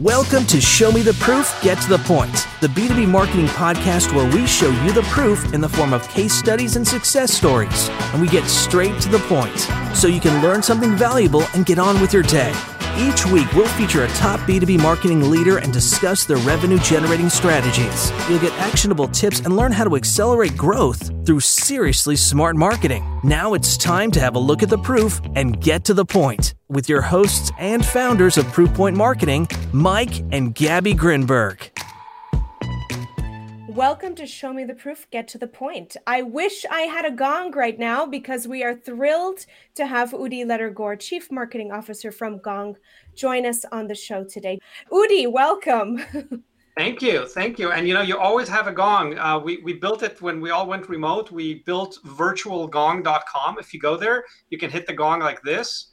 Welcome to Show Me the Proof, Get to the Point, the B2B marketing podcast where we show you the proof in the form of case studies and success stories, and we get straight to the point so you can learn something valuable and get on with your day. Each week, we'll feature a top B2B marketing leader and discuss their revenue-generating strategies. You'll get actionable tips and learn how to accelerate growth through seriously smart marketing. Now it's time to have a look at the proof and get to the point with your hosts and founders of Proofpoint Marketing, Mike and Gabby Grinberg. Welcome to Show Me the Proof, Get to the Point. I wish I had a gong right now because we are thrilled to have Udi Ledergor, Chief Marketing Officer from Gong, join us on the show today. Udi, welcome. Thank you. Thank you. And, you know, you always have a gong. We built it when we all went remote. We built virtualgong.com. If you go there, you can hit the gong like this.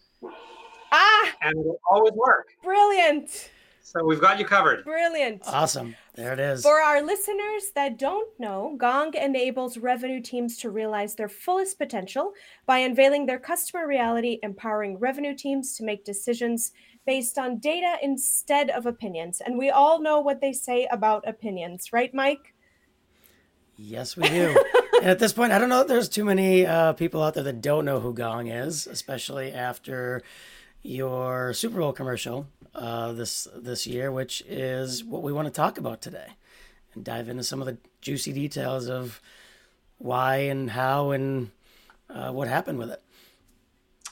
And it'll always work. Brilliant. So we've got you covered. Brilliant. Awesome. There it is. For our listeners that don't know, Gong enables revenue teams to realize their fullest potential by unveiling their customer reality, empowering revenue teams to make decisions based on data instead of opinions. And we all know what they say about opinions, right, Mike? Yes, we do. And at this point, I don't know if there's too many people out there that don't know who Gong is, especially after your Super Bowl commercial this year, which is what we want to talk about today and dive into some of the juicy details of why and how and what happened with it.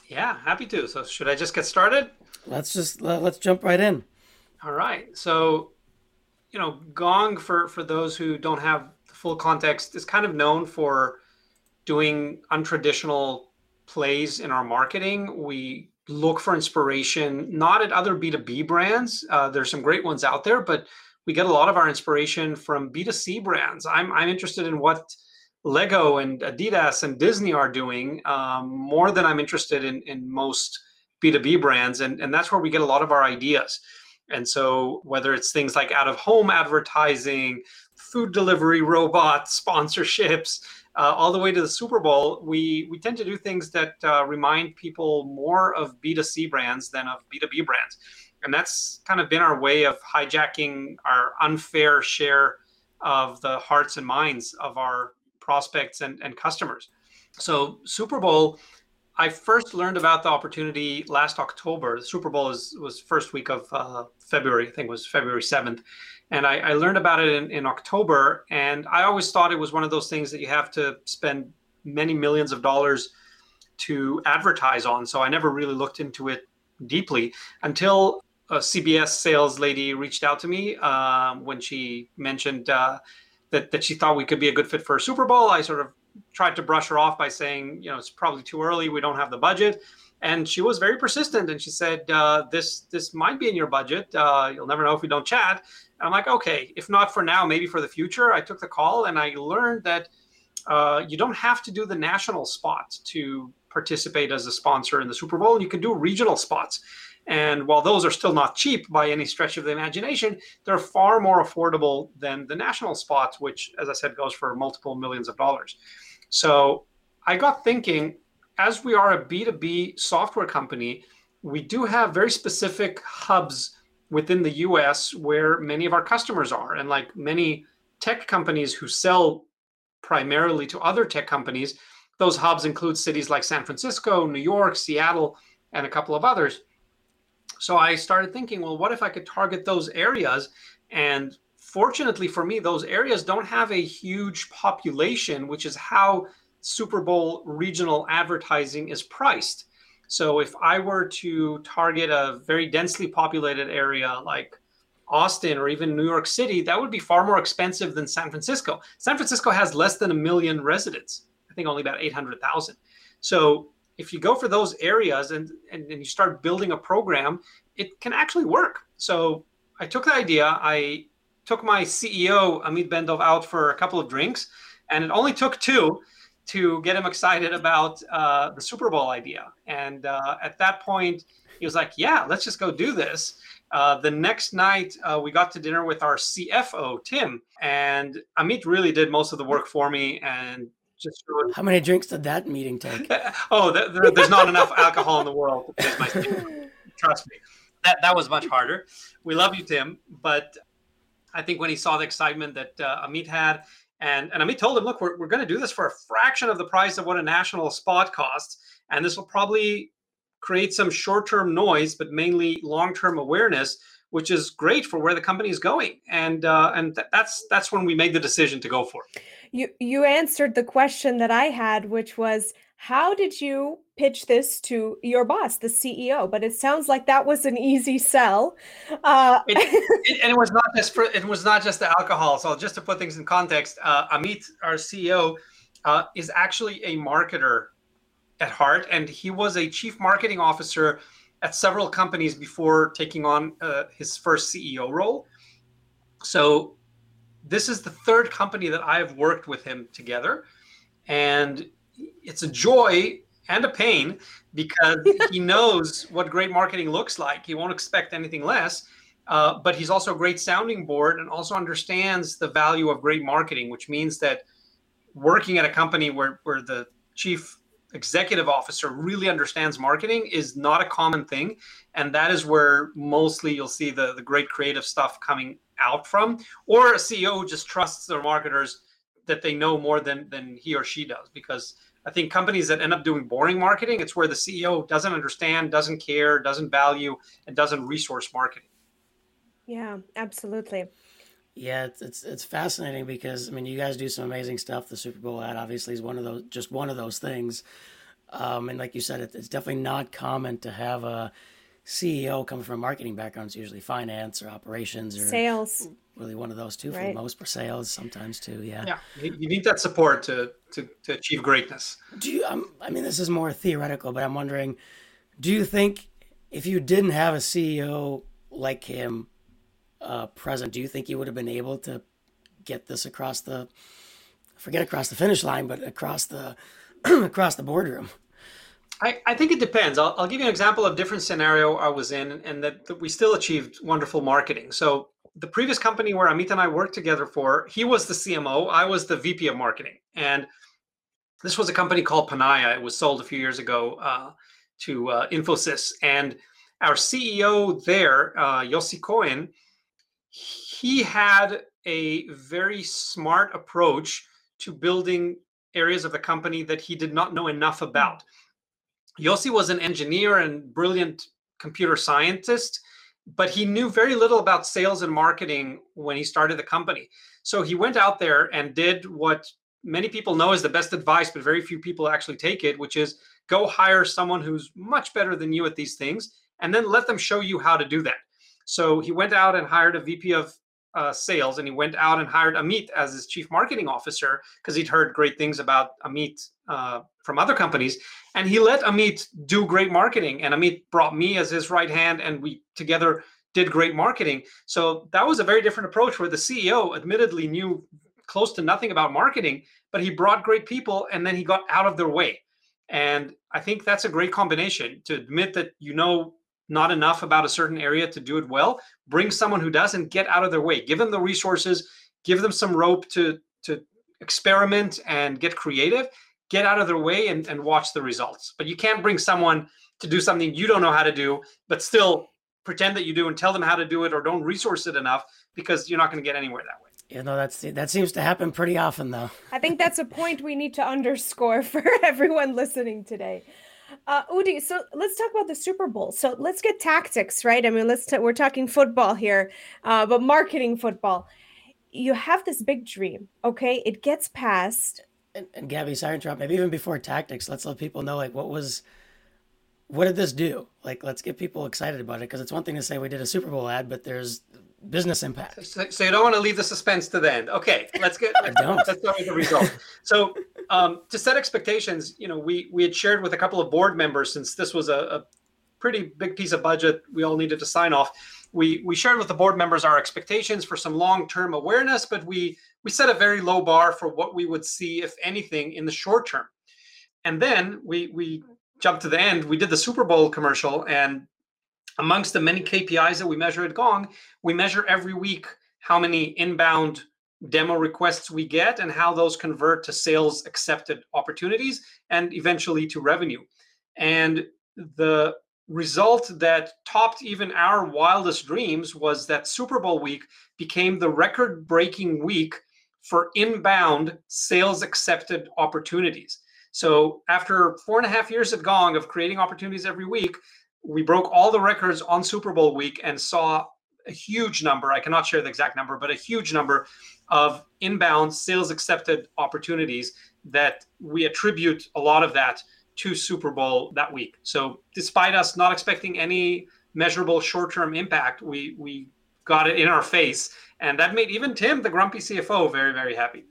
Yeah, happy to. So should I just get started? Let's jump right in. All right. So, you know, Gong, for those who don't have the full context, is kind of known for doing untraditional plays in our marketing. We look for inspiration, not at other B2B brands. There's some great ones out there, but we get a lot of our inspiration from B2C brands. I'm interested in what Lego and Adidas and Disney are doing more than I'm interested in most B2B brands. And that's where we get a lot of our ideas. And so whether it's things like out-of-home advertising, food delivery robots, sponsorships, all the way to the Super Bowl, we tend to do things that remind people more of B2C brands than of B2B brands. And that's kind of been our way of hijacking our unfair share of the hearts and minds of our prospects and customers. So Super Bowl, I first learned about the opportunity last October. The Super Bowl was first week of February, I think it was February 7th. And I learned about it in October, and I always thought it was one of those things that you have to spend many millions of dollars to advertise on. So I never really looked into it deeply until a CBS sales lady reached out to me when she mentioned that she thought we could be a good fit for a Super Bowl. I sort of tried to brush her off by saying, you know, it's probably too early. We don't have the budget. And she was very persistent, and she said, this might be in your budget. You'll never know if we don't chat. And I'm like, okay, if not for now, maybe for the future. I took the call, and I learned that you don't have to do the national spot to participate as a sponsor in the Super Bowl. You can do regional spots. And while those are still not cheap by any stretch of the imagination, they're far more affordable than the national spots, which, as I said, goes for multiple millions of dollars. So I got thinking, as we are a B2B software company, we do have very specific hubs within the US where many of our customers are. And like many tech companies who sell primarily to other tech companies, those hubs include cities like San Francisco, New York, Seattle, and a couple of others. So I started thinking, well, what if I could target those areas? And fortunately for me, those areas don't have a huge population, which is how Super Bowl regional advertising is priced. So if I were to target a very densely populated area like Austin or even New York City, that would be far more expensive than San Francisco. San Francisco has less than 1 million residents. I think only about 800,000. So if you go for those areas and you start building a program, it can actually work. So I took the idea. I took my CEO, Amit Bendov, out for a couple of drinks, and it only took two to get him excited about the Super Bowl idea. And at that point, he was like, yeah, let's just go do this. The next night, we got to dinner with our CFO, Tim, and Amit really did most of the work for me. And just showed... How many drinks did that meeting take? There's not enough alcohol in the world. Trust me. that was much harder. We love you, Tim. But I think when he saw the excitement that Amit had, and Amit told him, look, we're going to do this for a fraction of the price of what a national spot costs. And this will probably create some short-term noise, but mainly long-term awareness, which is great for where the company is going. And that's when we made the decision to go for it. You answered the question that I had, which was, how did you pitch this to your boss, the CEO? But it sounds like that was an easy sell. It was not just the alcohol. So just to put things in context, Amit, our CEO, is actually a marketer at heart, and he was a chief marketing officer at several companies before taking on his first CEO role. So this is the third company that I've worked with him together, and it's a joy and a pain because he knows what great marketing looks like. He won't expect anything less, but he's also a great sounding board and also understands the value of great marketing, which means that working at a company where the chief executive officer really understands marketing is not a common thing. And that is where mostly you'll see the great creative stuff coming out from, or a CEO who just trusts their marketers that they know more than he or she does. Because I think companies that end up doing boring marketing, it's where the CEO doesn't understand, doesn't care, doesn't value, and doesn't resource marketing. Yeah, absolutely. Yeah, it's fascinating because, I mean, you guys do some amazing stuff. The Super Bowl ad obviously is one of those things. And like you said, it's definitely not common to have a CEO coming from a marketing background. It's usually finance or operations or sales. Really one of those two, right? For the most, for sales sometimes too. Yeah. You need that support to achieve greatness. Do you, I mean, this is more theoretical, but I'm wondering, do you think if you didn't have a CEO like him present, do you think you would have been able to get this across the finish line, but across the boardroom? I think it depends. I'll give you an example of a different scenario I was in, and that we still achieved wonderful marketing. So the previous company where Amit and I worked together for, he was the CMO, I was the VP of marketing. And this was a company called Panaya. It was sold a few years ago to Infosys. And our CEO there, Yossi Cohen, he had a very smart approach to building areas of the company that he did not know enough about. Yossi was an engineer and brilliant computer scientist, but he knew very little about sales and marketing when he started the company. So he went out there and did what many people know is the best advice, but very few people actually take it, which is go hire someone who's much better than you at these things, and then let them show you how to do that. So he went out and hired a VP of sales, and he went out and hired Amit as his chief marketing officer because he'd heard great things about Amit from other companies. And he let Amit do great marketing, and Amit brought me as his right hand, and we together did great marketing. So that was a very different approach where the CEO admittedly knew close to nothing about marketing, but he brought great people and then he got out of their way. And I think that's a great combination, to admit that you know not enough about a certain area to do it well, bring someone who does and get out of their way, give them the resources, give them some rope to experiment and get creative, get out of their way and watch the results. But you can't bring someone to do something you don't know how to do, but still pretend that you do and tell them how to do it or don't resource it enough, because you're not going to get anywhere that way. You know, that seems to happen pretty often though. I think that's a point we need to underscore for everyone listening today. Udi, so let's talk about the Super Bowl. So let's get tactics, right? I mean, we're talking football here, but marketing football. You have this big dream, okay? It gets passed. And Gabby, sorry to interrupt. Maybe even before tactics, let's let people know, like, what did this do? Like, let's get people excited about it, because it's one thing to say we did a Super Bowl ad, but there's business impact. So you don't want to leave the suspense to the end. Okay, let's start with the result. So to set expectations, you know, we had shared with a couple of board members, since this was a pretty big piece of budget we all needed to sign off. We shared with the board members our expectations for some long-term awareness, but we set a very low bar for what we would see, if anything, in the short term. And then we jumped to the end. We did the Super Bowl commercial, and amongst the many KPIs that we measure at Gong, we measure every week how many inbound demo requests we get and how those convert to sales accepted opportunities and eventually to revenue. And the result that topped even our wildest dreams was that Super Bowl week became the record-breaking week for inbound sales-accepted opportunities. So after 4.5 years at Gong of creating opportunities every week, we broke all the records on Super Bowl week and saw a huge number. I cannot share the exact number, but a huge number of inbound sales-accepted opportunities that we attribute a lot of that to Super Bowl that week. So despite us not expecting any measurable short-term impact, we got it in our face. And that made even Tim, the grumpy CFO, very, very happy.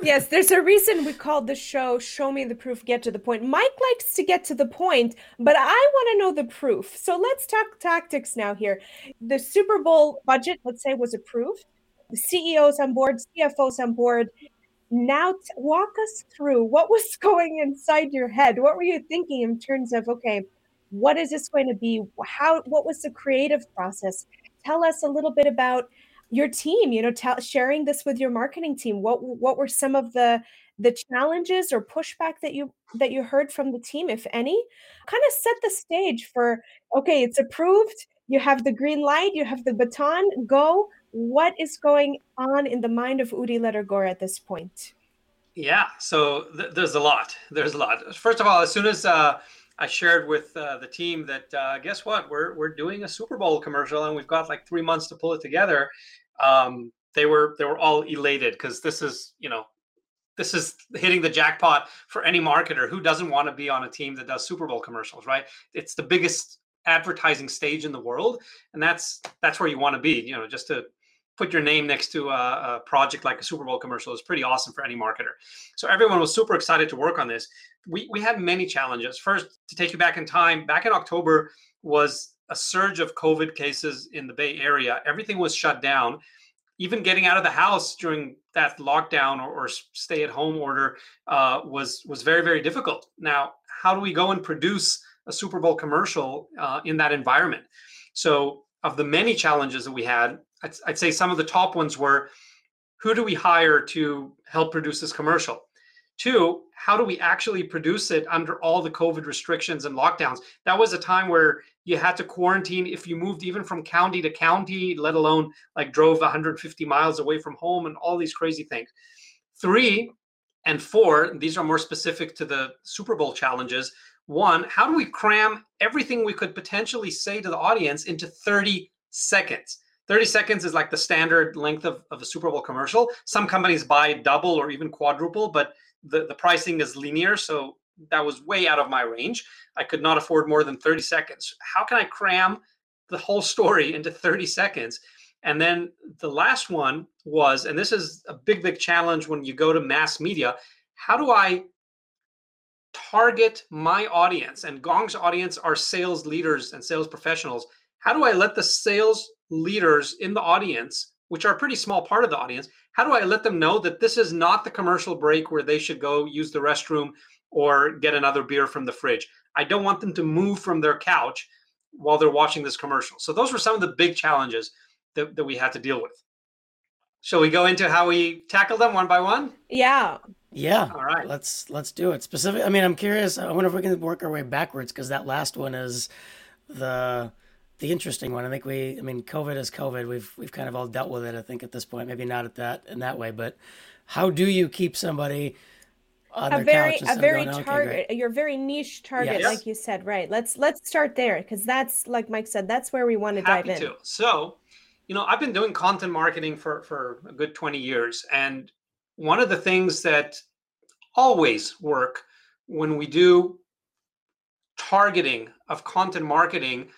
Yes, there's a reason we called the show, Show Me the Proof, Get to the Point. Mike likes to get to the point, but I want to know the proof. So let's talk tactics now here. The Super Bowl budget, let's say, was approved. The CEO's on board, CFO's on board. Now walk us through what was going inside your head. What were you thinking in terms of, okay, what is this going to be? What was the creative process? Tell us a little bit about your team, sharing this with your marketing team. What were some of the challenges or pushback that you heard from the team, if any? Kind of set the stage for, okay, it's approved. You have the green light. You have the baton. Go. What is going on in the mind of Udi Ledergor at this point? Yeah, so there's a lot. There's a lot. First of all, as soon as I shared with the team that, guess what, we're doing a Super Bowl commercial and we've got like 3 months to pull it together, they were all elated because this is hitting the jackpot for any marketer. Who doesn't want to be on a team that does Super Bowl commercials, right? It's the biggest advertising stage in the world, and that's where you want to be. Just to put your name next to a project like a Super Bowl commercial is pretty awesome for any marketer. So everyone was super excited to work on this. We had many challenges. First, to take you back in time, back in October was a surge of COVID cases in the Bay Area. Everything was shut down. Even getting out of the house during that lockdown or stay-at-home order was very, very difficult. Now, how do we go and produce a Super Bowl commercial in that environment? So of the many challenges that we had, I'd say some of the top ones were, who do we hire to help produce this commercial? Two, how do we actually produce it under all the COVID restrictions and lockdowns? That was a time where you had to quarantine if you moved even from county to county, let alone like drove 150 miles away from home and all these crazy things. Three and four, these are more specific to the Super Bowl challenges. One, how do we cram everything we could potentially say to the audience into 30 seconds? 30 seconds is like the standard length of a Super Bowl commercial. Some companies buy double or even quadruple, but the pricing is linear. So that was way out of my range. I could not afford more than 30 seconds. How can I cram the whole story into 30 seconds? And then the last one was, and this is a big, big challenge when you go to mass media, how do I target my audience? And Gong's audience are sales leaders and sales professionals. How do I let the sales leaders in the audience, which are a pretty small part of the audience, how do I let them know that this is not the commercial break where they should go use the restroom or get another beer from the fridge? I don't want them to move from their couch while they're watching this commercial. So those were some of the big challenges that we had to deal with. Shall we go into how we tackle them one by one? Yeah. All right. Let's do it. Specific. I mean, I'm curious. I wonder if we can work our way backwards, because that last one is the interesting one. I think COVID is COVID. We've kind of all dealt with it, I think, at this point. Maybe not in that way, but how do you keep somebody on their couch? Your very niche target, yes. Like you said, right? Let's start there, because that's, like Mike said, that's where we want to dive in. So, I've been doing content marketing for a good 20 years, and one of the things that always work when we do targeting of content marketing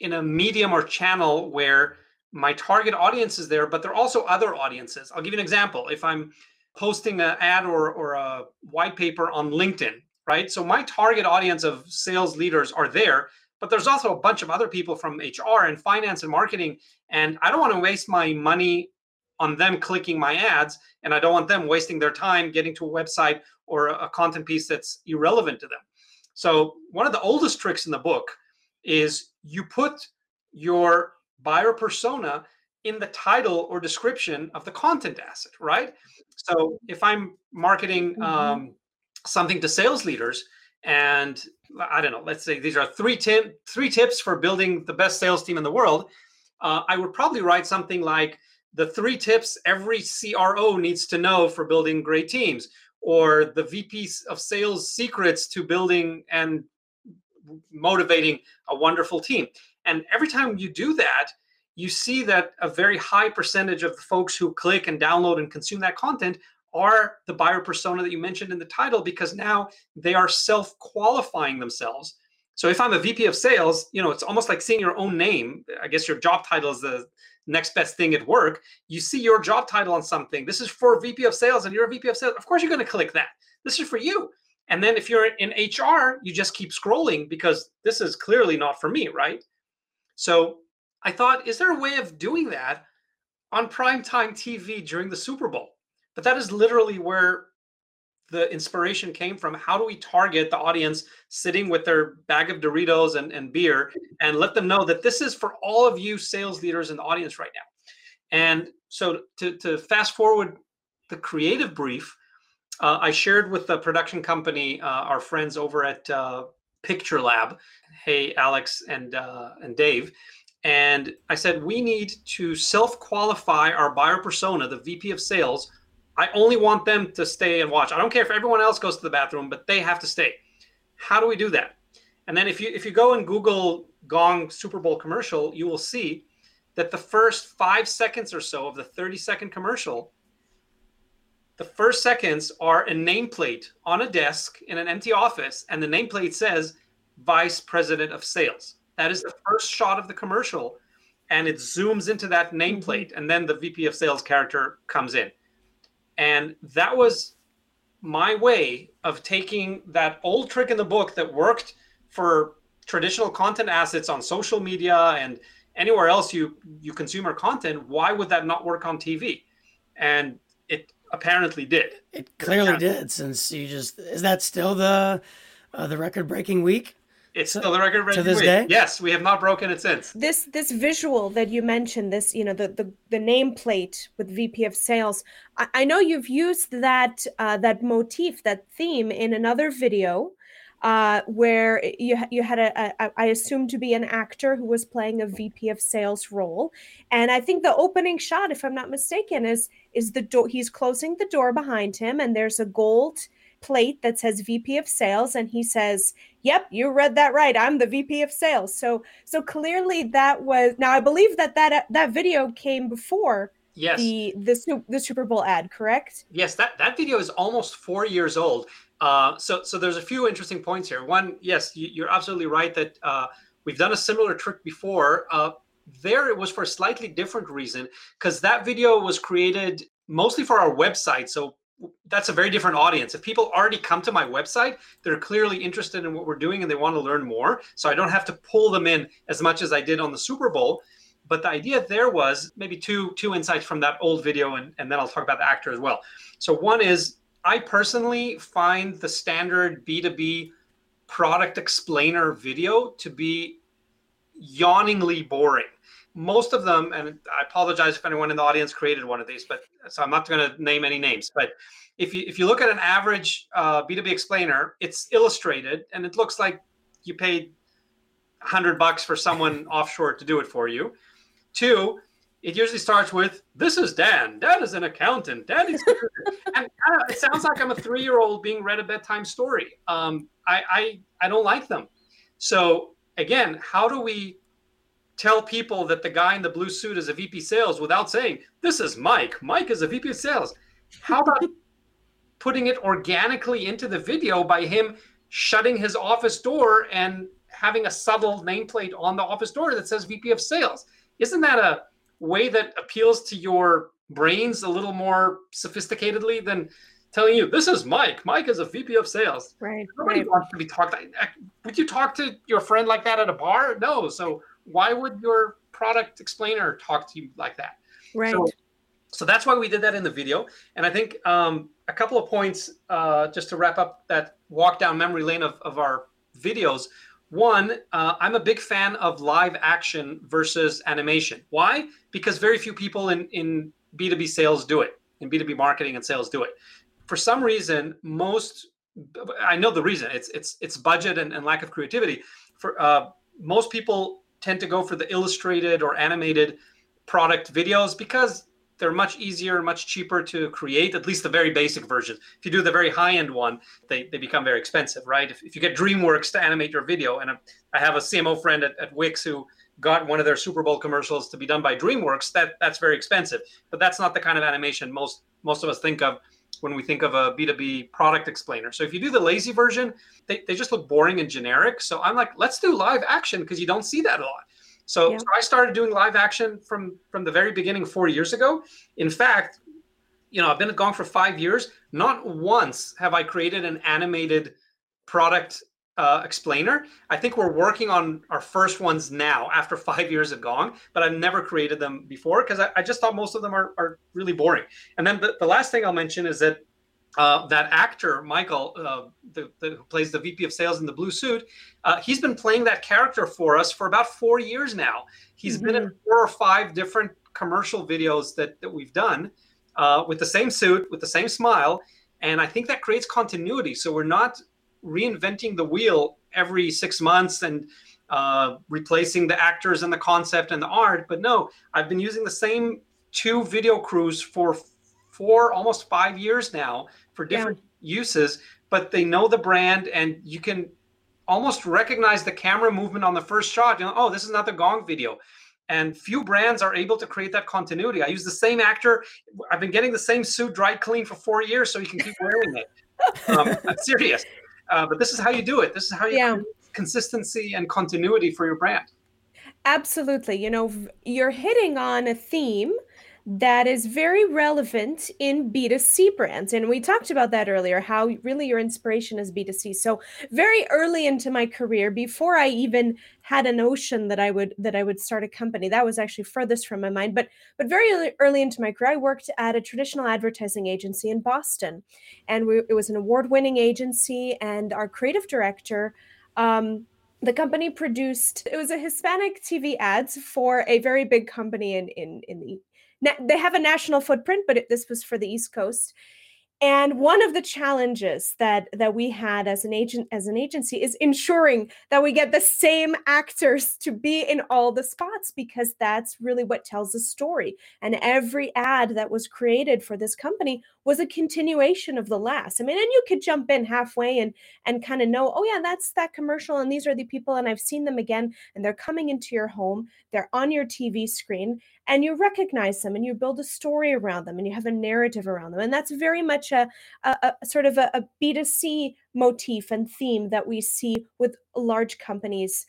in a medium or channel where my target audience is there, but there are also other audiences. I'll give you an example. If I'm posting an ad or a white paper on LinkedIn, right? So my target audience of sales leaders are there, but there's also a bunch of other people from HR and finance and marketing. And I don't want to waste my money on them clicking my ads, and I don't want them wasting their time getting to a website or a content piece that's irrelevant to them. So one of the oldest tricks in the book is you put your buyer persona in the title or description of the content asset, right? So if I'm marketing something to sales leaders And I don't know, let's say these are three tips for building the best sales team in the world. I would probably write something like the 3 tips every CRO needs to know for building great teams, or the VP of sales secrets to building and motivating a wonderful team. And every time you do that, you see that a very high percentage of the folks who click and download and consume that content are the buyer persona that you mentioned in the title, because now they are self-qualifying themselves. So if I'm a VP of sales, you know, it's almost like seeing your own name. I guess your job title is the next best thing at work. You see your job title on something. This is for VP of sales, and you're a VP of sales. Of course, you're going to click that. This is for you. And then if you're in HR, you just keep scrolling because this is clearly not for me, right? So I thought, is there a way of doing that on primetime TV during the Super Bowl? But that is literally where the inspiration came from. How do we target the audience sitting with their bag of Doritos and beer and let them know that this is for all of you sales leaders in the audience right now? And so to fast forward the creative brief, I shared with the production company, our friends over at Picture Lab, hey, Alex and Dave. And I said, we need to self-qualify our buyer persona, the VP of sales. I only want them to stay and watch. I don't care if everyone else goes to the bathroom, but they have to stay. How do we do that? And then if you go and Google Gong Super Bowl commercial, you will see that the first 5 seconds or so of the 30-second commercial, the first seconds are a nameplate on a desk in an empty office, and the nameplate says Vice President of Sales. That is the first shot of the commercial, and it zooms into that nameplate, and then the VP of Sales character comes in. And that was my way of taking that old trick in the book that worked for traditional content assets on social media and anywhere else you consume our content. Why would that not work on TV? And it apparently did. It clearly did, since you just, is that still the record-breaking week? It's still the record to this day. Yes, we have not broken it since. This visual that you mentioned, this, you know, the nameplate with VP of Sales. I know you've used that motif, that theme, in another video, where you had a I assume to be an actor who was playing a VP of Sales role, and I think the opening shot, if I'm not mistaken, is the door. He's closing the door behind him, and there's a gold plate that says VP of Sales, and he says, "Yep, you read that right. I'm the VP of Sales." So clearly that was. Now I believe that video came before the Super Bowl ad, correct? Yes, that video is almost 4 years old. So there's a few interesting points here. One, yes, you're absolutely right that we've done a similar trick before. There it was for a slightly different reason, because that video was created mostly for our website. So that's a very different audience. If people already come to my website, they're clearly interested in what we're doing and they want to learn more. So I don't have to pull them in as much as I did on the Super Bowl. But the idea there was maybe two insights from that old video, and then I'll talk about the actor as well. So one is, I personally find the standard B2B product explainer video to be yawningly boring. Most of them, and I apologize if anyone in the audience created one of these, but so I'm not going to name any names. But if you look at an average B2B explainer, it's illustrated, and it looks like you paid $100 for someone offshore to do it for you. 2, it usually starts with, "This is Dan. Dan is an accountant. Dan is," and it sounds like I'm a 3-year-old being read a bedtime story. I don't like them. So again, how do we tell people that the guy in the blue suit is a VP sales without saying, "This is Mike. Mike is a VP of sales"? How about putting it organically into the video by him shutting his office door and having a subtle nameplate on the office door that says VP of sales? Isn't that a way that appeals to your brains a little more sophisticatedly than telling you, "This is Mike. Mike is a VP of sales"? Right. Nobody wants to be talked. Would you talk to your friend like that at a bar? No. So why would your product explainer talk to you like that? Right. So that's why we did that in the video. And I think a couple of points just to wrap up that walk down memory lane of our videos. One, I'm a big fan of live action versus animation. Why? Because very few people in B2B sales do it, in B2B marketing and sales do it. For some reason, most I know the reason. It's budget and lack of creativity. For most people tend to go for the illustrated or animated product videos because they're much easier, much cheaper to create, at least the very basic versions. If you do the very high-end one, they become very expensive, right? If you get DreamWorks to animate your video, and I have a CMO friend at Wix who got one of their Super Bowl commercials to be done by DreamWorks, that's very expensive. But that's not the kind of animation most of us think of when we think of a B2B product explainer. So if you do the lazy version, they just look boring and generic. So I'm like, let's do live action because you don't see that a lot. So I started doing live action from the very beginning 4 years ago. In fact, I've been at Gong for 5 years. Not once have I created an animated product explainer. I think we're working on our first ones now after 5 years at Gong, but I've never created them before because I just thought most of them are really boring. And then the last thing I'll mention is that that actor, Michael, who plays the VP of sales in the blue suit, he's been playing that character for us for about 4 years now. He's been in 4 or 5 different commercial videos that we've done with the same suit, with the same smile. And I think that creates continuity. So we're not reinventing the wheel every 6 months and replacing the actors and the concept and the art. But no, I've been using the same 2 video crews for 4, almost 5 years now for different uses, but they know the brand and you can almost recognize the camera movement on the first shot. Oh, this is not the Gong video. And few brands are able to create that continuity. I use the same actor. I've been getting the same suit dry clean for 4 years so you can keep wearing it. I'm serious. But this is how you do it. This is how you create consistency and continuity for your brand. Absolutely. You're hitting on a theme that is very relevant in B2C brands. And we talked about that earlier, how really your inspiration is B2C. So very early into my career, before I even had a notion that I would start a company, that was actually furthest from my mind. But very early into my career, I worked at a traditional advertising agency in Boston. And it was an award-winning agency, and our creative director, the company produced, it was a Hispanic TV ads for a very big company in the they have a national footprint, but this was for the East Coast. And one of the challenges that we had as an agency is ensuring that we get the same actors to be in all the spots, because that's really what tells the story. And every ad that was created for this company was a continuation of the last. I mean, and you could jump in halfway and kind of know, oh yeah, that's that commercial and these are the people and I've seen them again and they're coming into your home, they're on your TV screen, and you recognize them and you build a story around them and you have a narrative around them. And that's very much a sort of a B2C motif and theme that we see with large companies,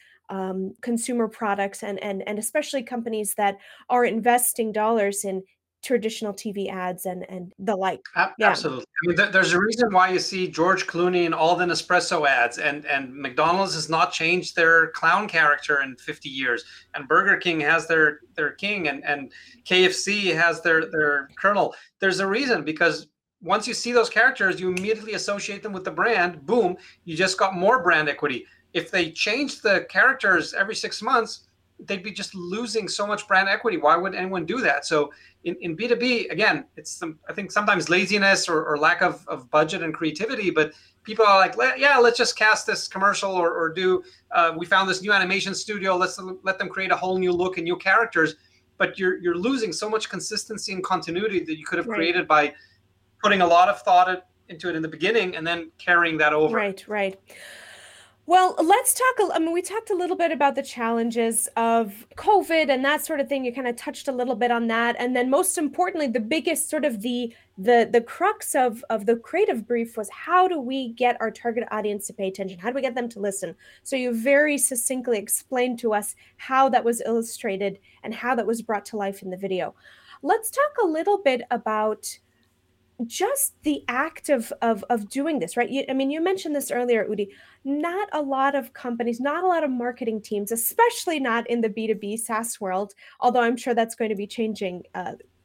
consumer products, and especially companies that are investing dollars in traditional TV ads and the like. Absolutely. I mean, there's a reason why you see George Clooney in all the Nespresso ads, and McDonald's has not changed their clown character in 50 years, and Burger King has their king, and KFC has their colonel. There's a reason, because once you see those characters, you immediately associate them with the brand. Boom, you just got more brand equity. If they change the characters every 6 months, they'd be just losing so much brand equity. Why would anyone do that? So in B2B, again, it's I think sometimes laziness or lack of budget and creativity, but people are like, let's just cast this commercial or do, we found this new animation studio, let's let them create a whole new look and new characters. But you're losing so much consistency and continuity that you could have created by putting a lot of thought into it in the beginning and then carrying that over. Right. Well, let's talk, we talked a little bit about the challenges of COVID and that sort of thing. You kind of touched a little bit on that. And then most importantly, the biggest sort of the crux of the creative brief was, how do we get our target audience to pay attention? How do we get them to listen? So you very succinctly explained to us how that was illustrated and how that was brought to life in the video. Let's talk a little bit about just the act of doing this, right? You mentioned this earlier, Udi. Not a lot of companies, not a lot of marketing teams, especially not in the B2B SaaS world, although I'm sure that's going to be changing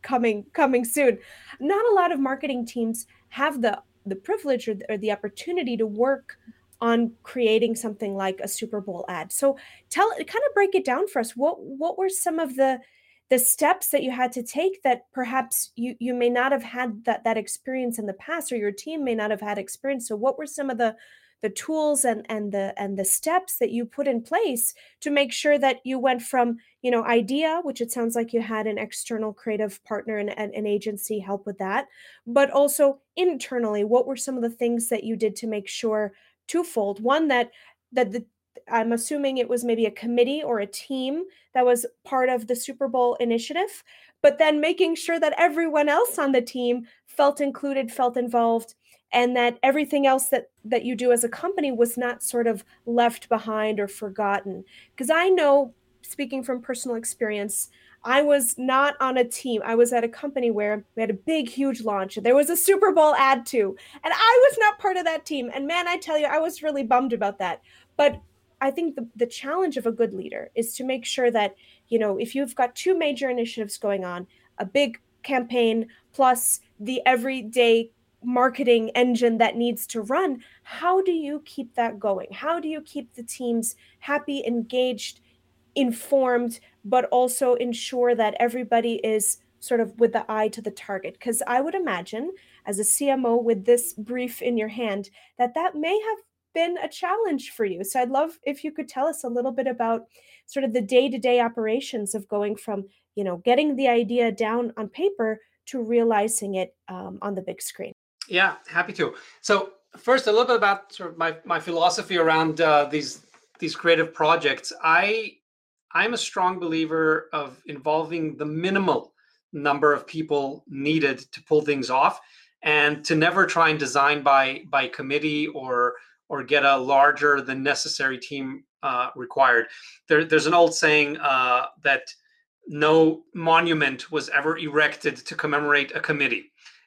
coming soon. Not a lot of marketing teams have the privilege or the opportunity to work on creating something like a Super Bowl ad. So kind of break it down for us. What were some of the the steps that you had to take that perhaps you may not have had that experience in the past, or your team may not have had experience. So what were some of the tools and the steps that you put in place to make sure that you went from, idea, which it sounds like you had an external creative partner and an agency help with that, but also internally, what were some of the things that you did to make sure twofold? One, that I'm assuming it was maybe a committee or a team that was part of the Super Bowl initiative, but then making sure that everyone else on the team felt included, felt involved, and that everything else that you do as a company was not sort of left behind or forgotten. Because I know, speaking from personal experience, I was not on a team. I was at a company where we had a big, huge launch. There was a Super Bowl ad too, and I was not part of that team. And man, I tell you, I was really bummed about that. But I think the challenge of a good leader is to make sure that, if you've got two major initiatives going on, a big campaign plus the everyday marketing engine that needs to run, how do you keep that going? How do you keep the teams happy, engaged, informed, but also ensure that everybody is sort of with the eye to the target? Because I would imagine, as a CMO with this brief in your hand, that may have been a challenge for you. So I'd love if you could tell us a little bit about sort of the day-to-day operations of going from, getting the idea down on paper to realizing it on the big screen. Yeah, happy to. So first, a little bit about sort of my philosophy around these creative projects. I'm a strong believer of involving the minimal number of people needed to pull things off, and to never try and design by committee or get a larger than necessary team required. There's an old saying that no monument was ever erected to commemorate a committee,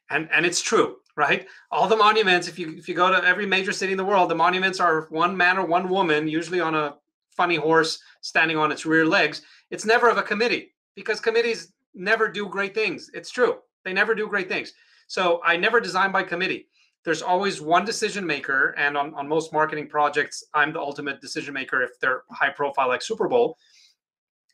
and it's true. Right? All the monuments, if you go to every major city in the world, the monuments are one man or one woman, usually on a funny horse standing on its rear legs. It's never of a committee, because committees never do great things. It's true. They never do great things. So I never design by committee. There's always one decision maker. And on most marketing projects, I'm the ultimate decision maker if they're high profile like Super Bowl.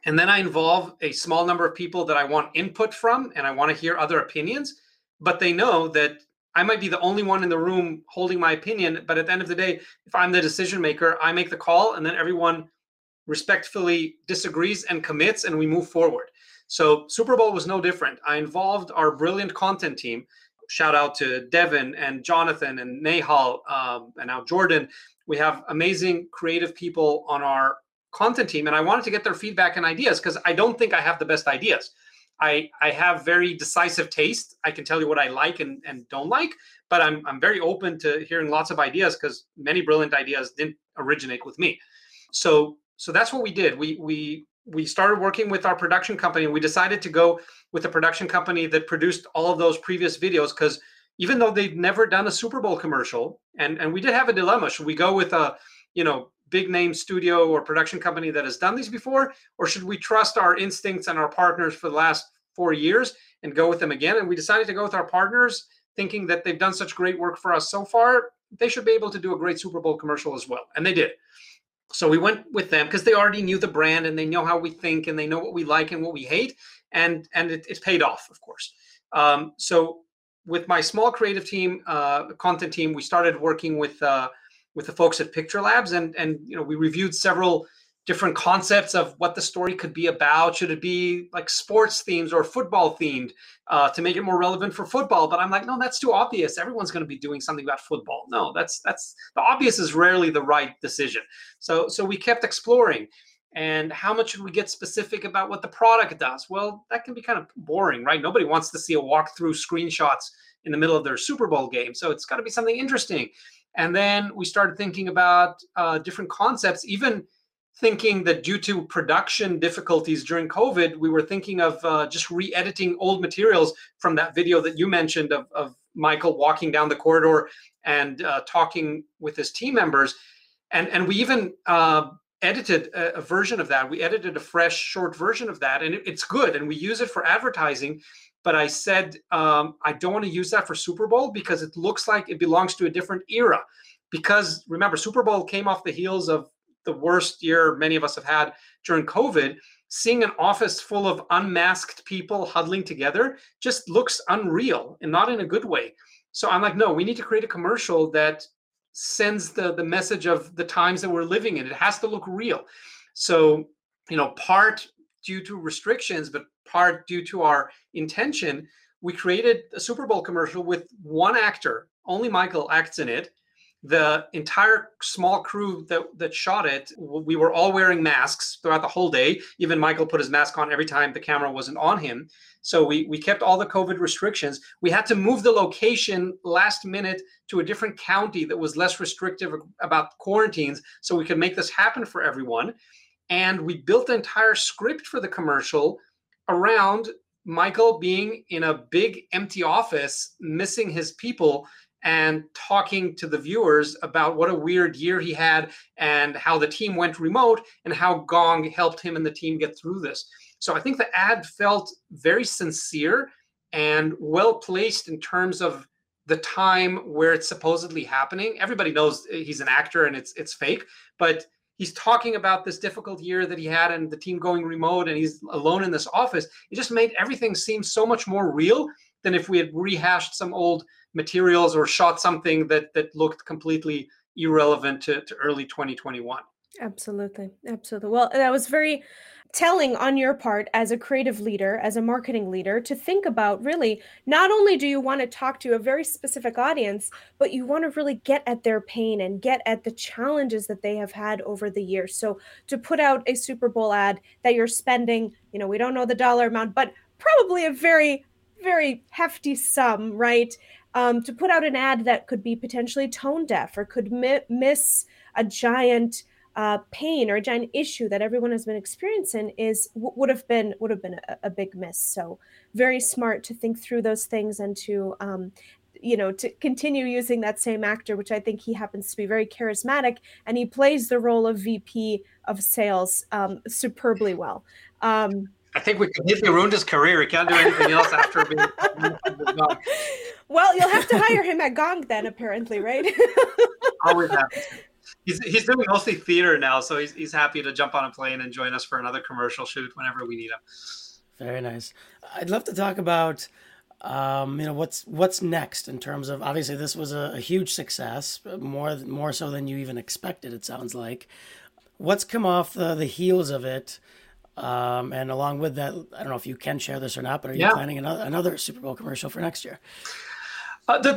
And then I involve a small number of people that I want input from, and I want to hear other opinions, but they know that I might be the only one in the room holding my opinion, but at the end of the day, if I'm the decision maker, I make the call, and then everyone respectfully disagrees and commits, and we move forward. So Super Bowl was no different. I involved our brilliant content team. Shout out to Devin and Jonathan and Nehal and now Jordan. We have amazing creative people on our content team, and I wanted to get their feedback and ideas, because I don't think I have the best ideas. I have very decisive taste. I can tell you what I like and don't like, but I'm very open to hearing lots of ideas, because many brilliant ideas didn't originate with me. So that's what we did. We started working with our production company, and we decided to go with the production company that produced all of those previous videos, because even though they've never done a Super Bowl commercial, and we did have a dilemma, should we go with a, big name studio or production company that has done these before, or should we trust our instincts and our partners for the last 4 years and go with them again? And we decided to go with our partners, thinking that they've done such great work for us so far, they should be able to do a great Super Bowl commercial as well. And they did. So we went with them because they already knew the brand, and they know how we think, and they know what we like and what we hate. And it paid off, of course. So with my small creative team, content team, we started working with the folks at Picture Labs, and we reviewed several different concepts of what the story could be about. Should it be like sports themes or football themed to make it more relevant for football? But I'm like, no, that's too obvious. Everyone's going to be doing something about football. No, that's the obvious is rarely the right decision. So we kept exploring. And how much should we get specific about what the product does? Well, that can be kind of boring, right? Nobody wants to see a walkthrough screenshots in the middle of their Super Bowl game. So it's got to be something interesting. And then we started thinking about different concepts, even thinking that due to production difficulties during COVID, we were thinking of just re-editing old materials from that video that you mentioned of Michael walking down the corridor and talking with his team members. And we even edited a version of that. We edited a fresh, short version of that, and it's good. And we use it for advertising. But I said, I don't want to use that for Super Bowl because it looks like it belongs to a different era. Because remember, Super Bowl came off the heels of the worst year many of us have had during COVID. seeing an office full of unmasked people huddling together just looks unreal and not in a good way. So I'm like, no, we need to create a commercial that sends the message of the times that we're living in. It has to look real. So, you know, part due to restrictions, but part due to our intention, we created a Super Bowl commercial with one actor. Only Michael acts in it. The entire small crew that shot it, we were all wearing masks throughout the whole day. Even Michael put his mask on every time the camera wasn't on him. So we kept all the COVID restrictions. We had to move the location last minute to a different county that was less restrictive about quarantines so we could make this happen for everyone. And we built the entire script for the commercial around Michael being in a big empty office, missing his people, and talking to the viewers about what a weird year he had and how the team went remote and how Gong helped him and the team get through this. So I think the ad felt very sincere and well-placed in terms of the time where it's supposedly happening. Everybody knows he's an actor and it's fake, but he's talking about this difficult year that he had and the team going remote and he's alone in this office. It just made everything seem so much more real than if we had rehashed some old materials or shot something that looked completely irrelevant to early 2021. Absolutely. Well, that was very telling on your part as a creative leader, as a marketing leader, to think about really, not only do you want to talk to a very specific audience, but you want to really get at their pain and get at the challenges that they have had over the years. So to put out a Super Bowl ad that you're spending, you know, we don't know the dollar amount, but probably a very, very hefty sum, right? To put out an ad that could be potentially tone deaf or could miss a giant pain or a giant issue that everyone has been experiencing would have been a big miss. So very smart to think through those things and to continue using that same actor, which I think he happens to be very charismatic, and he plays the role of VP of sales superbly well. I think we completely ruined his career. He can't do anything else after being Gong. Well, you'll have to hire him at Gong then, apparently, right? Always happens. He's doing mostly theater now, so he's happy to jump on a plane and join us for another commercial shoot whenever we need him. Very nice. I'd love to talk about what's next in terms of, obviously this was a huge success, more so than you even expected, it sounds like. What's come off the heels of it? And along with that, I don't know if you can share this or not, but are you planning another Super Bowl commercial for next year?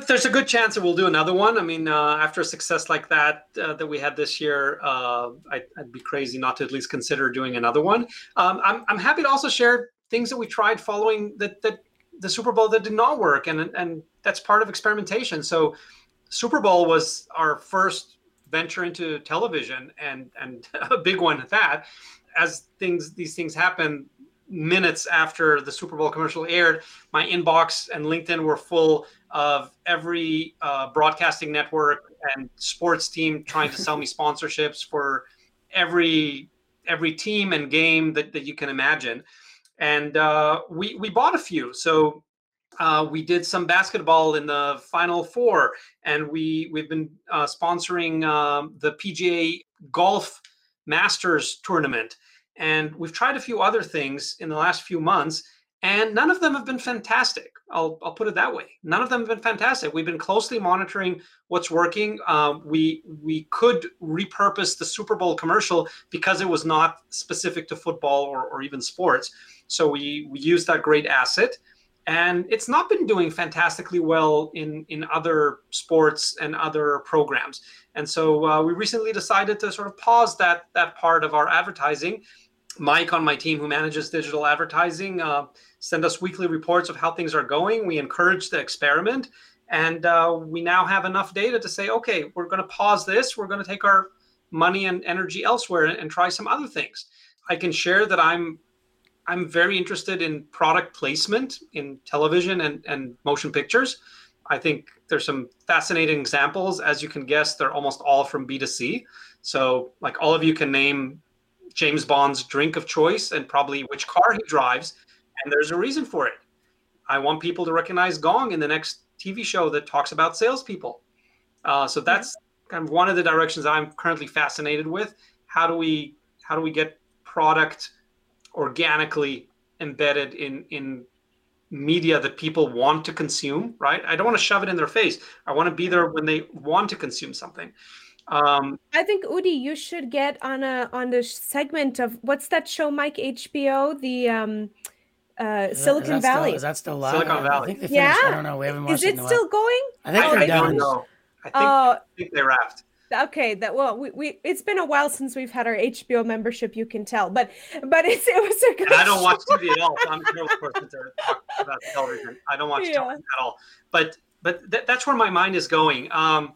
There's a good chance that we'll do another one. I mean, after a success like that we had this year, I'd be crazy not to at least consider doing another one. I'm happy to also share things that we tried following the Super Bowl that did not work. And that's part of experimentation. So Super Bowl was our first venture into television and a big one at that. As these things happen, minutes after the Super Bowl commercial aired, my inbox and LinkedIn were full of every broadcasting network and sports team trying to sell me sponsorships for every team and game that you can imagine. And we bought a few. So we did some basketball in the Final Four, and we've been sponsoring the PGA golf Masters Tournament. And we've tried a few other things in the last few months, and none of them have been fantastic. I'll put it that way. None of them have been fantastic. We've been closely monitoring what's working. We could repurpose the Super Bowl commercial because it was not specific to football or even sports. So we used that great asset. And it's not been doing fantastically well in other sports and other programs. And so we recently decided to sort of pause that part of our advertising. Mike on my team, who manages digital advertising, send us weekly reports of how things are going. We encourage the experiment. And we now have enough data to say, okay, we're going to pause this. We're going to take our money and energy elsewhere and try some other things. I can share that I'm very interested in product placement in television and motion pictures. I think there's some fascinating examples. As you can guess, they're almost all from B2C. So like all of you can name James Bond's drink of choice and probably which car he drives. And there's a reason for it. I want people to recognize Gong in the next TV show that talks about salespeople. So that's kind of one of the directions I'm currently fascinated with. How do we get product organically embedded in media that people want to consume, right? I don't want to shove it in their face. I want to be there when they want to consume something. I think, Udi, you should get on the segment of what's that show, Mike, HBO, the Silicon Valley. Is that still live? Silicon Valley. I think they finished. Yeah. I don't know. We haven't watched it. Is it still going? I think they're done. I think they wrapped. Okay, that well, we it's been a while since we've had our HBO membership. You can tell, but it was a good. And I don't watch TV at all. So I'm the person to talk about television. I don't watch television at all. But that's where my mind is going. I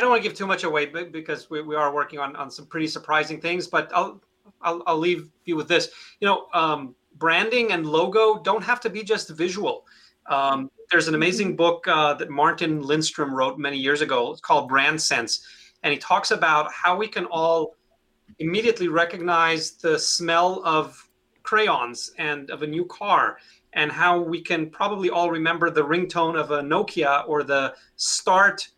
don't want to give too much away, but because we are working on some pretty surprising things. But I'll leave you with this. You know, branding and logo don't have to be just visual. There's an amazing book that Martin Lindstrom wrote many years ago. It's called Brand Sense. And he talks about how we can all immediately recognize the smell of crayons and of a new car, and how we can probably all remember the ringtone of a Nokia or the start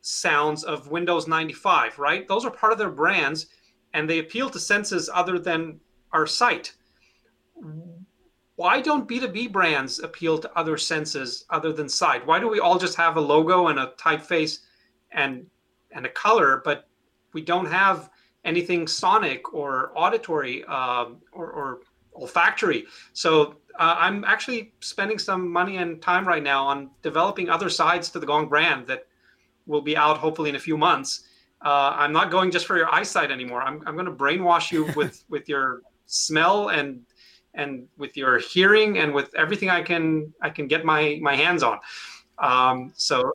sounds of Windows 95, right? Those are part of their brands, and they appeal to senses other than our sight. Why don't B2B brands appeal to other senses other than sight? Why do we all just have a logo and a typeface and a color, but we don't have anything sonic or auditory or olfactory? So I'm actually spending some money and time right now on developing other sides to the Gong brand that will be out hopefully in a few months. I'm not going just for your eyesight anymore. I'm going to brainwash you with your smell and with your hearing and with everything I can get my hands on. So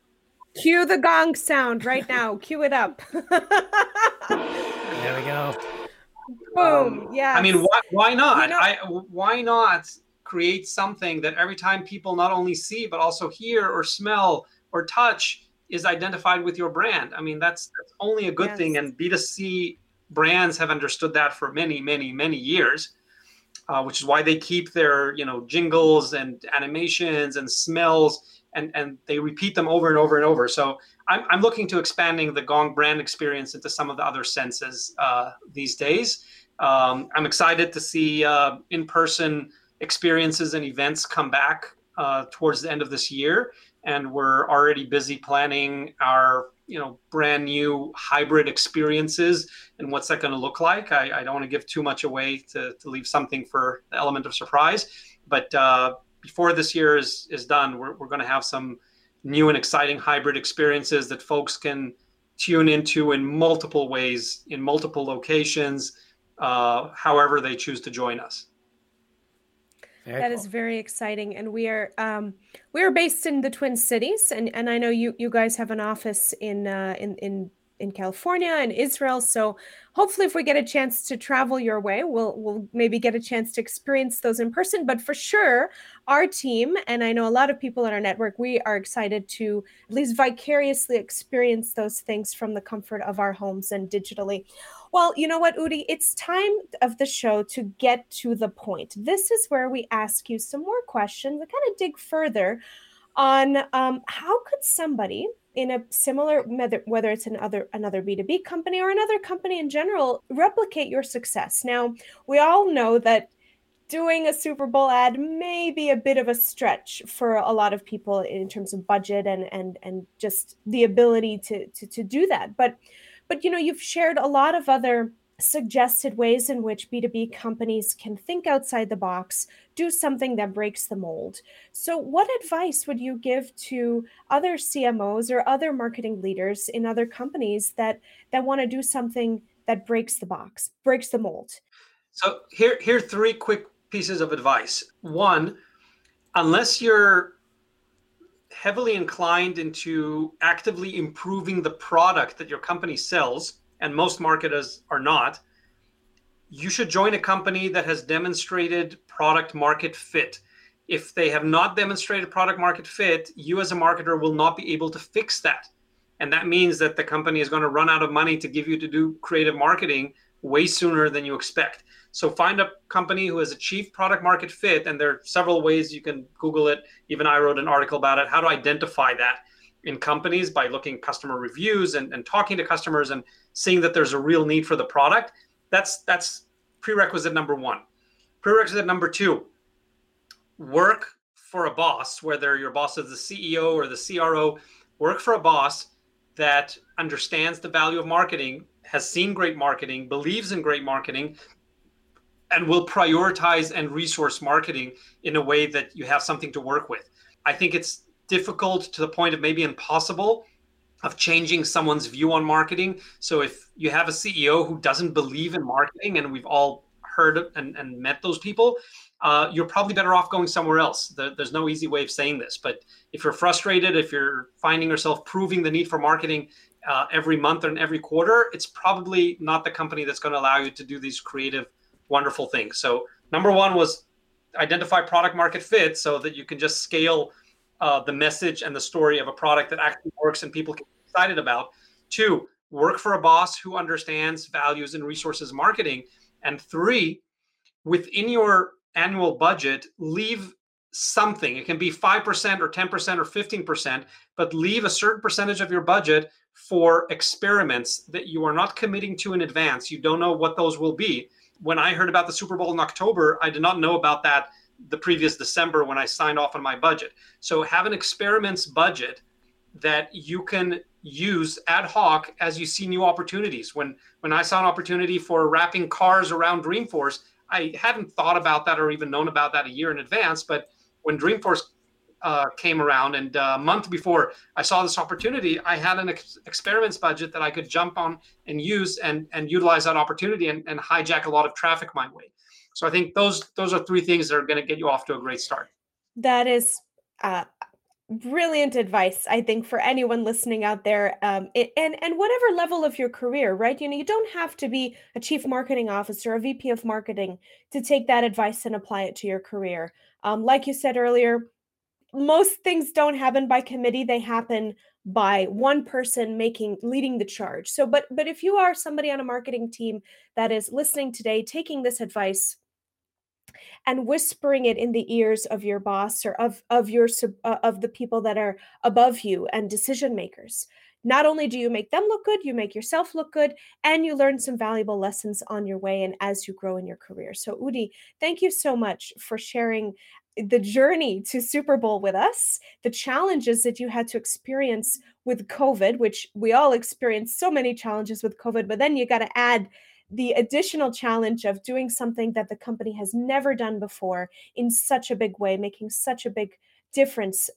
cue the gong sound right now. Cue it up. There we go. Boom. Yeah. I mean, why not? You know, why not create something that every time people not only see but also hear or smell or touch is identified with your brand? I mean, that's only a good thing. And B2C brands have understood that for many, many, many years. Which is why they keep their, jingles and animations and smells, and they repeat them over and over and over. So I'm looking to expanding the Gong brand experience into some of the other senses these days. I'm excited to see in-person experiences and events come back towards the end of this year, and we're already busy planning our brand new hybrid experiences and what's that going to look like. I don't want to give too much away to leave something for the element of surprise, but before this year is done, we're going to have some new and exciting hybrid experiences that folks can tune into in multiple ways, in multiple locations, however they choose to join us. That is very exciting. And we are based in the Twin Cities, and I know you guys have an office in California and Israel. So hopefully if we get a chance to travel your way, we'll maybe get a chance to experience those in person. But for sure, our team, and I know a lot of people in our network, we are excited to at least vicariously experience those things from the comfort of our homes and digitally. Well, you know what, Udi, it's time of the show to get to the point. This is where we ask you some more questions that kind of dig further on how could somebody in a similar, whether it's another B2B company or another company in general, replicate your success. Now, we all know that doing a Super Bowl ad may be a bit of a stretch for a lot of people in terms of budget and just the ability to do that. But you've shared a lot of other suggested ways in which B2B companies can think outside the box, do something that breaks the mold. So what advice would you give to other CMOs or other marketing leaders in other companies that want to do something that breaks the box, breaks the mold? So here are three quick pieces of advice. One, unless you're heavily inclined into actively improving the product that your company sells, and most marketers are not, you should join a company that has demonstrated product market fit. If they have not demonstrated product market fit, you as a marketer will not be able to fix that. And that means that the company is going to run out of money to give you to do creative marketing way sooner than you expect. So find a company who has achieved product market fit, and there are several ways you can Google it. Even I wrote an article about it, how to identify that in companies by looking customer reviews and talking to customers and seeing that there's a real need for the product. That's prerequisite number one. Prerequisite number two, work for a boss, whether your boss is the CEO or the CRO, work for a boss that understands the value of marketing, has seen great marketing, believes in great marketing, and will prioritize and resource marketing in a way that you have something to work with. I think it's difficult to the point of maybe impossible of changing someone's view on marketing. So if you have a CEO who doesn't believe in marketing, and we've all heard and met those people, you're probably better off going somewhere else. There's no easy way of saying this, but if you're frustrated, if you're finding yourself proving the need for marketing every month and every quarter, it's probably not the company that's going to allow you to do these creative, wonderful things. So number one was identify product market fit so that you can just scale the message and the story of a product that actually works and people can be excited about. Two, work for a boss who understands, values, and resources marketing. And three, within your annual budget, leave something. It can be 5% or 10% or 15%, but leave a certain percentage of your budget for experiments that you are not committing to in advance. You don't know what those will be. When I heard about the Super Bowl in October, I did not know about that the previous December when I signed off on my budget. So have an experiments budget that you can use ad hoc as you see new opportunities. When I saw an opportunity for wrapping cars around Dreamforce, I hadn't thought about that or even known about that a year in advance. But when Dreamforce came around and a month before I saw this opportunity, I had an experiments budget that I could jump on and use and utilize that opportunity and hijack a lot of traffic my way. So I think those are three things that are going to get you off to a great start. That is brilliant advice, I think, for anyone listening out there, and whatever level of your career, right? You know, you don't have to be a chief marketing officer, a VP of marketing to take that advice and apply it to your career. Like you said earlier, most things don't happen by committee; they happen by one person leading the charge. So, but if you are somebody on a marketing team that is listening today, taking this advice and whispering it in the ears of your boss or of the people that are above you and decision makers, not only do you make them look good, you make yourself look good, and you learn some valuable lessons on your way and as you grow in your career. So Udi, thank you so much for sharing the journey to Super Bowl with us, the challenges that you had to experience with COVID, which we all experienced so many challenges with COVID, but then you got to add the additional challenge of doing something that the company has never done before in such a big way, making such a big difference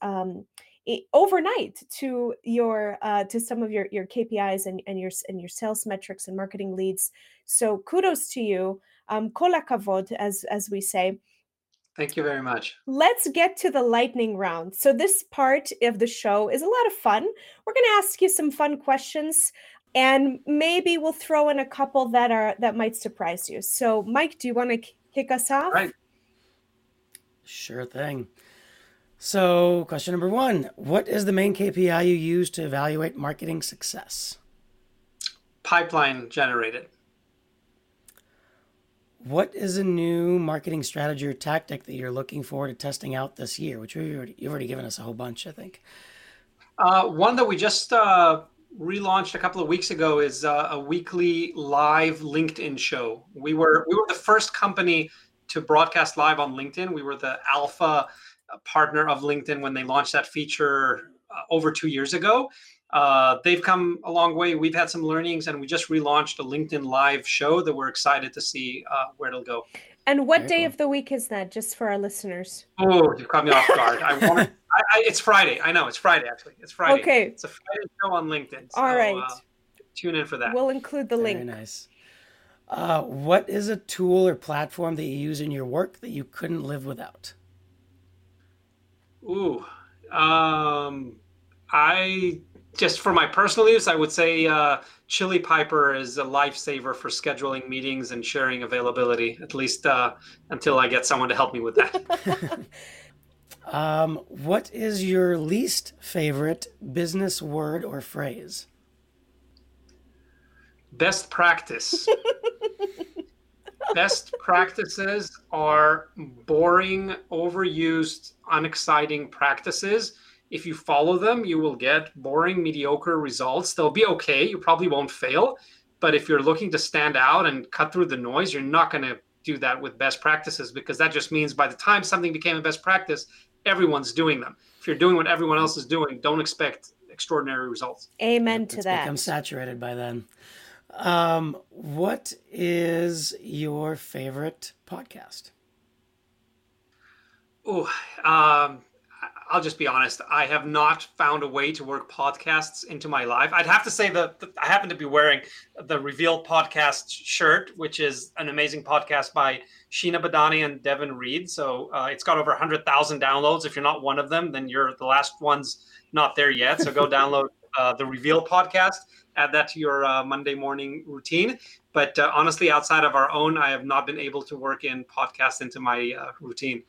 overnight to your to some of your KPIs and your sales metrics and marketing leads. So kudos to you, kol hakavod, as we say. Thank you very much. Let's get to the lightning round. So this part of the show is a lot of fun. We're going to ask you some fun questions, and maybe we'll throw in a couple that might surprise you. So, Mike, do you want to kick us off? Right. Sure thing. So, question number one, what is the main KPI you use to evaluate marketing success? Pipeline generated. What is a new marketing strategy or tactic that you're looking forward to testing out this year? Which you've already given us a whole bunch, I think. One that we just relaunched a couple of weeks ago is a weekly live LinkedIn show. We were the first company to broadcast live on LinkedIn. We were the alpha partner of LinkedIn when they launched that feature over 2 years ago. They've come a long way. We've had some learnings, and we just relaunched a LinkedIn live show that we're excited to see where it'll go. And what day of the week is that, just for our listeners? Oh, you caught me off guard. It's Friday. I know, it's Friday, actually. It's Friday. Okay. It's a Friday show on LinkedIn. So, all right. Tune in for that. We'll include the link. Very nice. What is a tool or platform that you use in your work that you couldn't live without? Ooh. Just for my personal use, I would say Chili Piper is a lifesaver for scheduling meetings and sharing availability, at least until I get someone to help me with that. What is your least favorite business word or phrase? Best practice. Best practices are boring, overused, unexciting practices. If you follow them, you will get boring, mediocre results. They'll be okay. You probably won't fail, But if you're looking to stand out and cut through the noise, you're not going to do that with best practices, because that just means by the time something became a best practice, everyone's doing them. If you're doing what everyone else is doing, don't expect extraordinary results. Amen to that. I'm saturated by then. What is your favorite podcast? I'll just be honest. I have not found a way to work podcasts into my life. I'd have to say that I happen to be wearing the Reveal podcast shirt, which is an amazing podcast by Sheena Badani and Devin Reed. So it's got over 100,000 downloads. If you're not one of them, then you're the last one's not there yet. So go download the Reveal podcast. Add that to your Monday morning routine. But honestly, outside of our own, I have not been able to work in podcasts into my routine.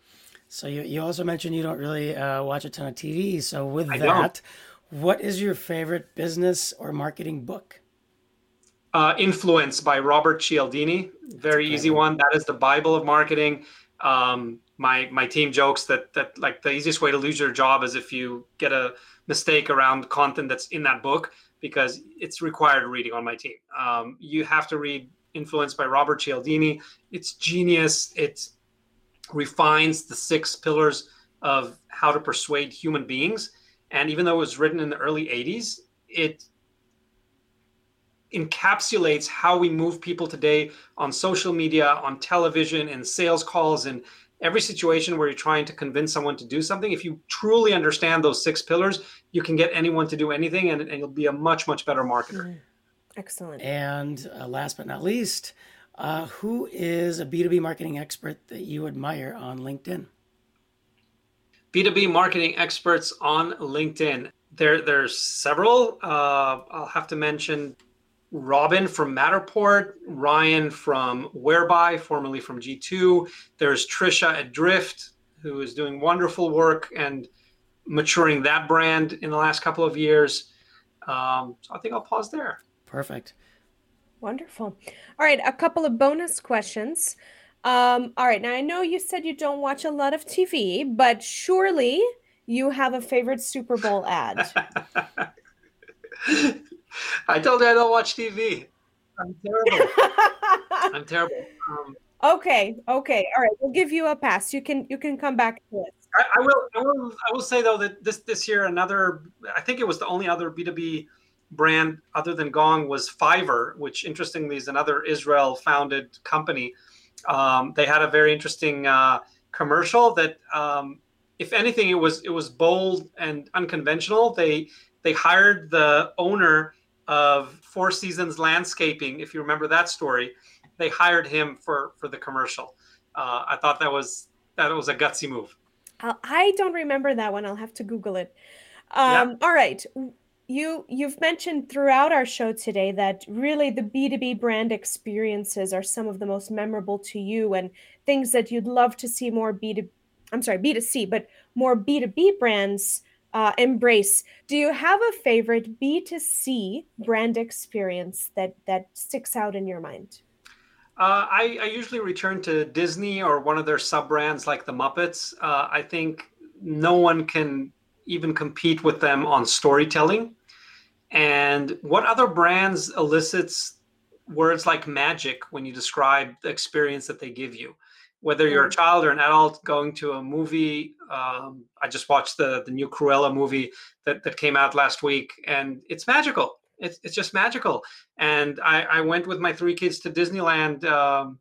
So you also mentioned you don't really watch a ton of TV. So with that, what is your favorite business or marketing book? Influence by Robert Cialdini. Very easy one. That is the Bible of marketing. My team jokes that like the easiest way to lose your job is if you get a mistake around content that's in that book, because it's required reading on my team. You have to read Influence by Robert Cialdini. It's genius. It's refines the 6 pillars of how to persuade human beings. And even though it was written in the early 80s, it encapsulates how we move people today on social media, on television, and sales calls, and every situation where you're trying to convince someone to do something. If you truly understand those 6 pillars, you can get anyone to do anything, and you'll be a much, much better marketer. Excellent. And last but not least, who is a B2B marketing expert that you admire on LinkedIn? B2B marketing experts on LinkedIn. There's several. I'll have to mention Robin from Matterport, Ryan from Whereby, formerly from G2. There's Tricia at Drift, who is doing wonderful work and maturing that brand in the last couple of years. So I think I'll pause there. Perfect. Wonderful. All right. A couple of bonus questions. All right. Now, I know you said you don't watch a lot of TV, but surely you have a favorite Super Bowl ad. I told you I don't watch TV. I'm terrible. Okay. All right. We'll give you a pass. You can come back to it. I will say, though, that this year, I think it was the only other B2B brand other than Gong was Fiverr, which interestingly is another Israel-founded company. They had a very interesting commercial that, if anything, it was bold and unconventional. They hired the owner of Four Seasons Landscaping, if you remember that story. They hired him for the commercial. I thought that was a gutsy move. I don't remember that one. I'll have to Google it. Yeah. All right. You've mentioned throughout our show today that really the B2B brand experiences are some of the most memorable to you, and things that you'd love to see more B2C, but more B2B brands embrace. Do you have a favorite B2C brand experience that sticks out in your mind? I usually return to Disney or one of their sub-brands like the Muppets. I think no one can even compete with them on storytelling. And what other brands elicits words like magic when you describe the experience that they give you? Whether you're a child or an adult going to a movie, I just watched the new Cruella movie that came out last week, and it's magical. It's just magical. And I went with my 3 kids to Disneyland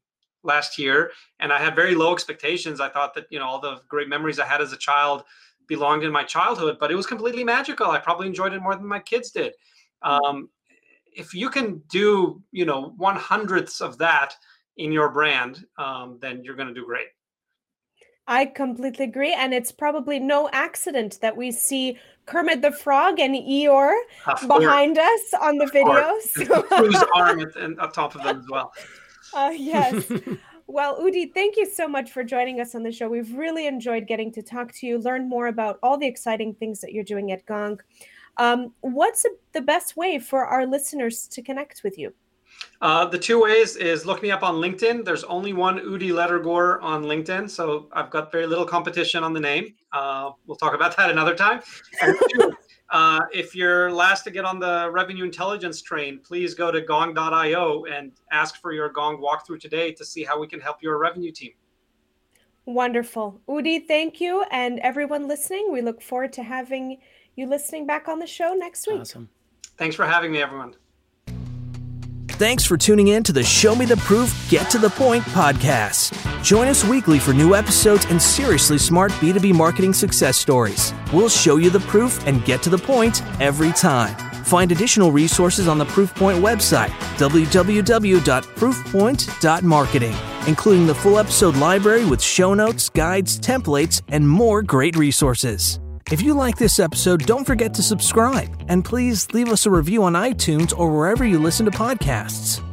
last year, and I had very low expectations. I thought that, all the great memories I had as a child belonged in my childhood, but it was completely magical. I probably enjoyed it more than my kids did. If you can do, 1/100ths of that in your brand, then you're going to do great. I completely agree. And it's probably no accident that we see Kermit the Frog and Eeyore behind us on the videos. Crew's arm and on top of them as well. Yes. Well, Udi, thank you so much for joining us on the show. We've really enjoyed getting to talk to you, learn more about all the exciting things that you're doing at Gong. What's the best way for our listeners to connect with you? The 2 ways is look me up on LinkedIn. There's only one Udi Ledergor on LinkedIn, so I've got very little competition on the name. We'll talk about that another time. And 2, If you're last to get on the revenue intelligence train, please go to gong.io and ask for your Gong walkthrough today to see how we can help your revenue team. Wonderful. Udi, thank you. And everyone listening, we look forward to having you listening back on the show next week. Awesome. Thanks for having me, everyone. Thanks for tuning in to the Show Me the Proof, Get to the Point podcast. Join us weekly for new episodes and seriously smart B2B marketing success stories. We'll show you the proof and get to the point every time. Find additional resources on the Proofpoint website, www.proofpoint.marketing, including the full episode library with show notes, guides, templates, and more great resources. If you like this episode, don't forget to subscribe, and please leave us a review on iTunes or wherever you listen to podcasts.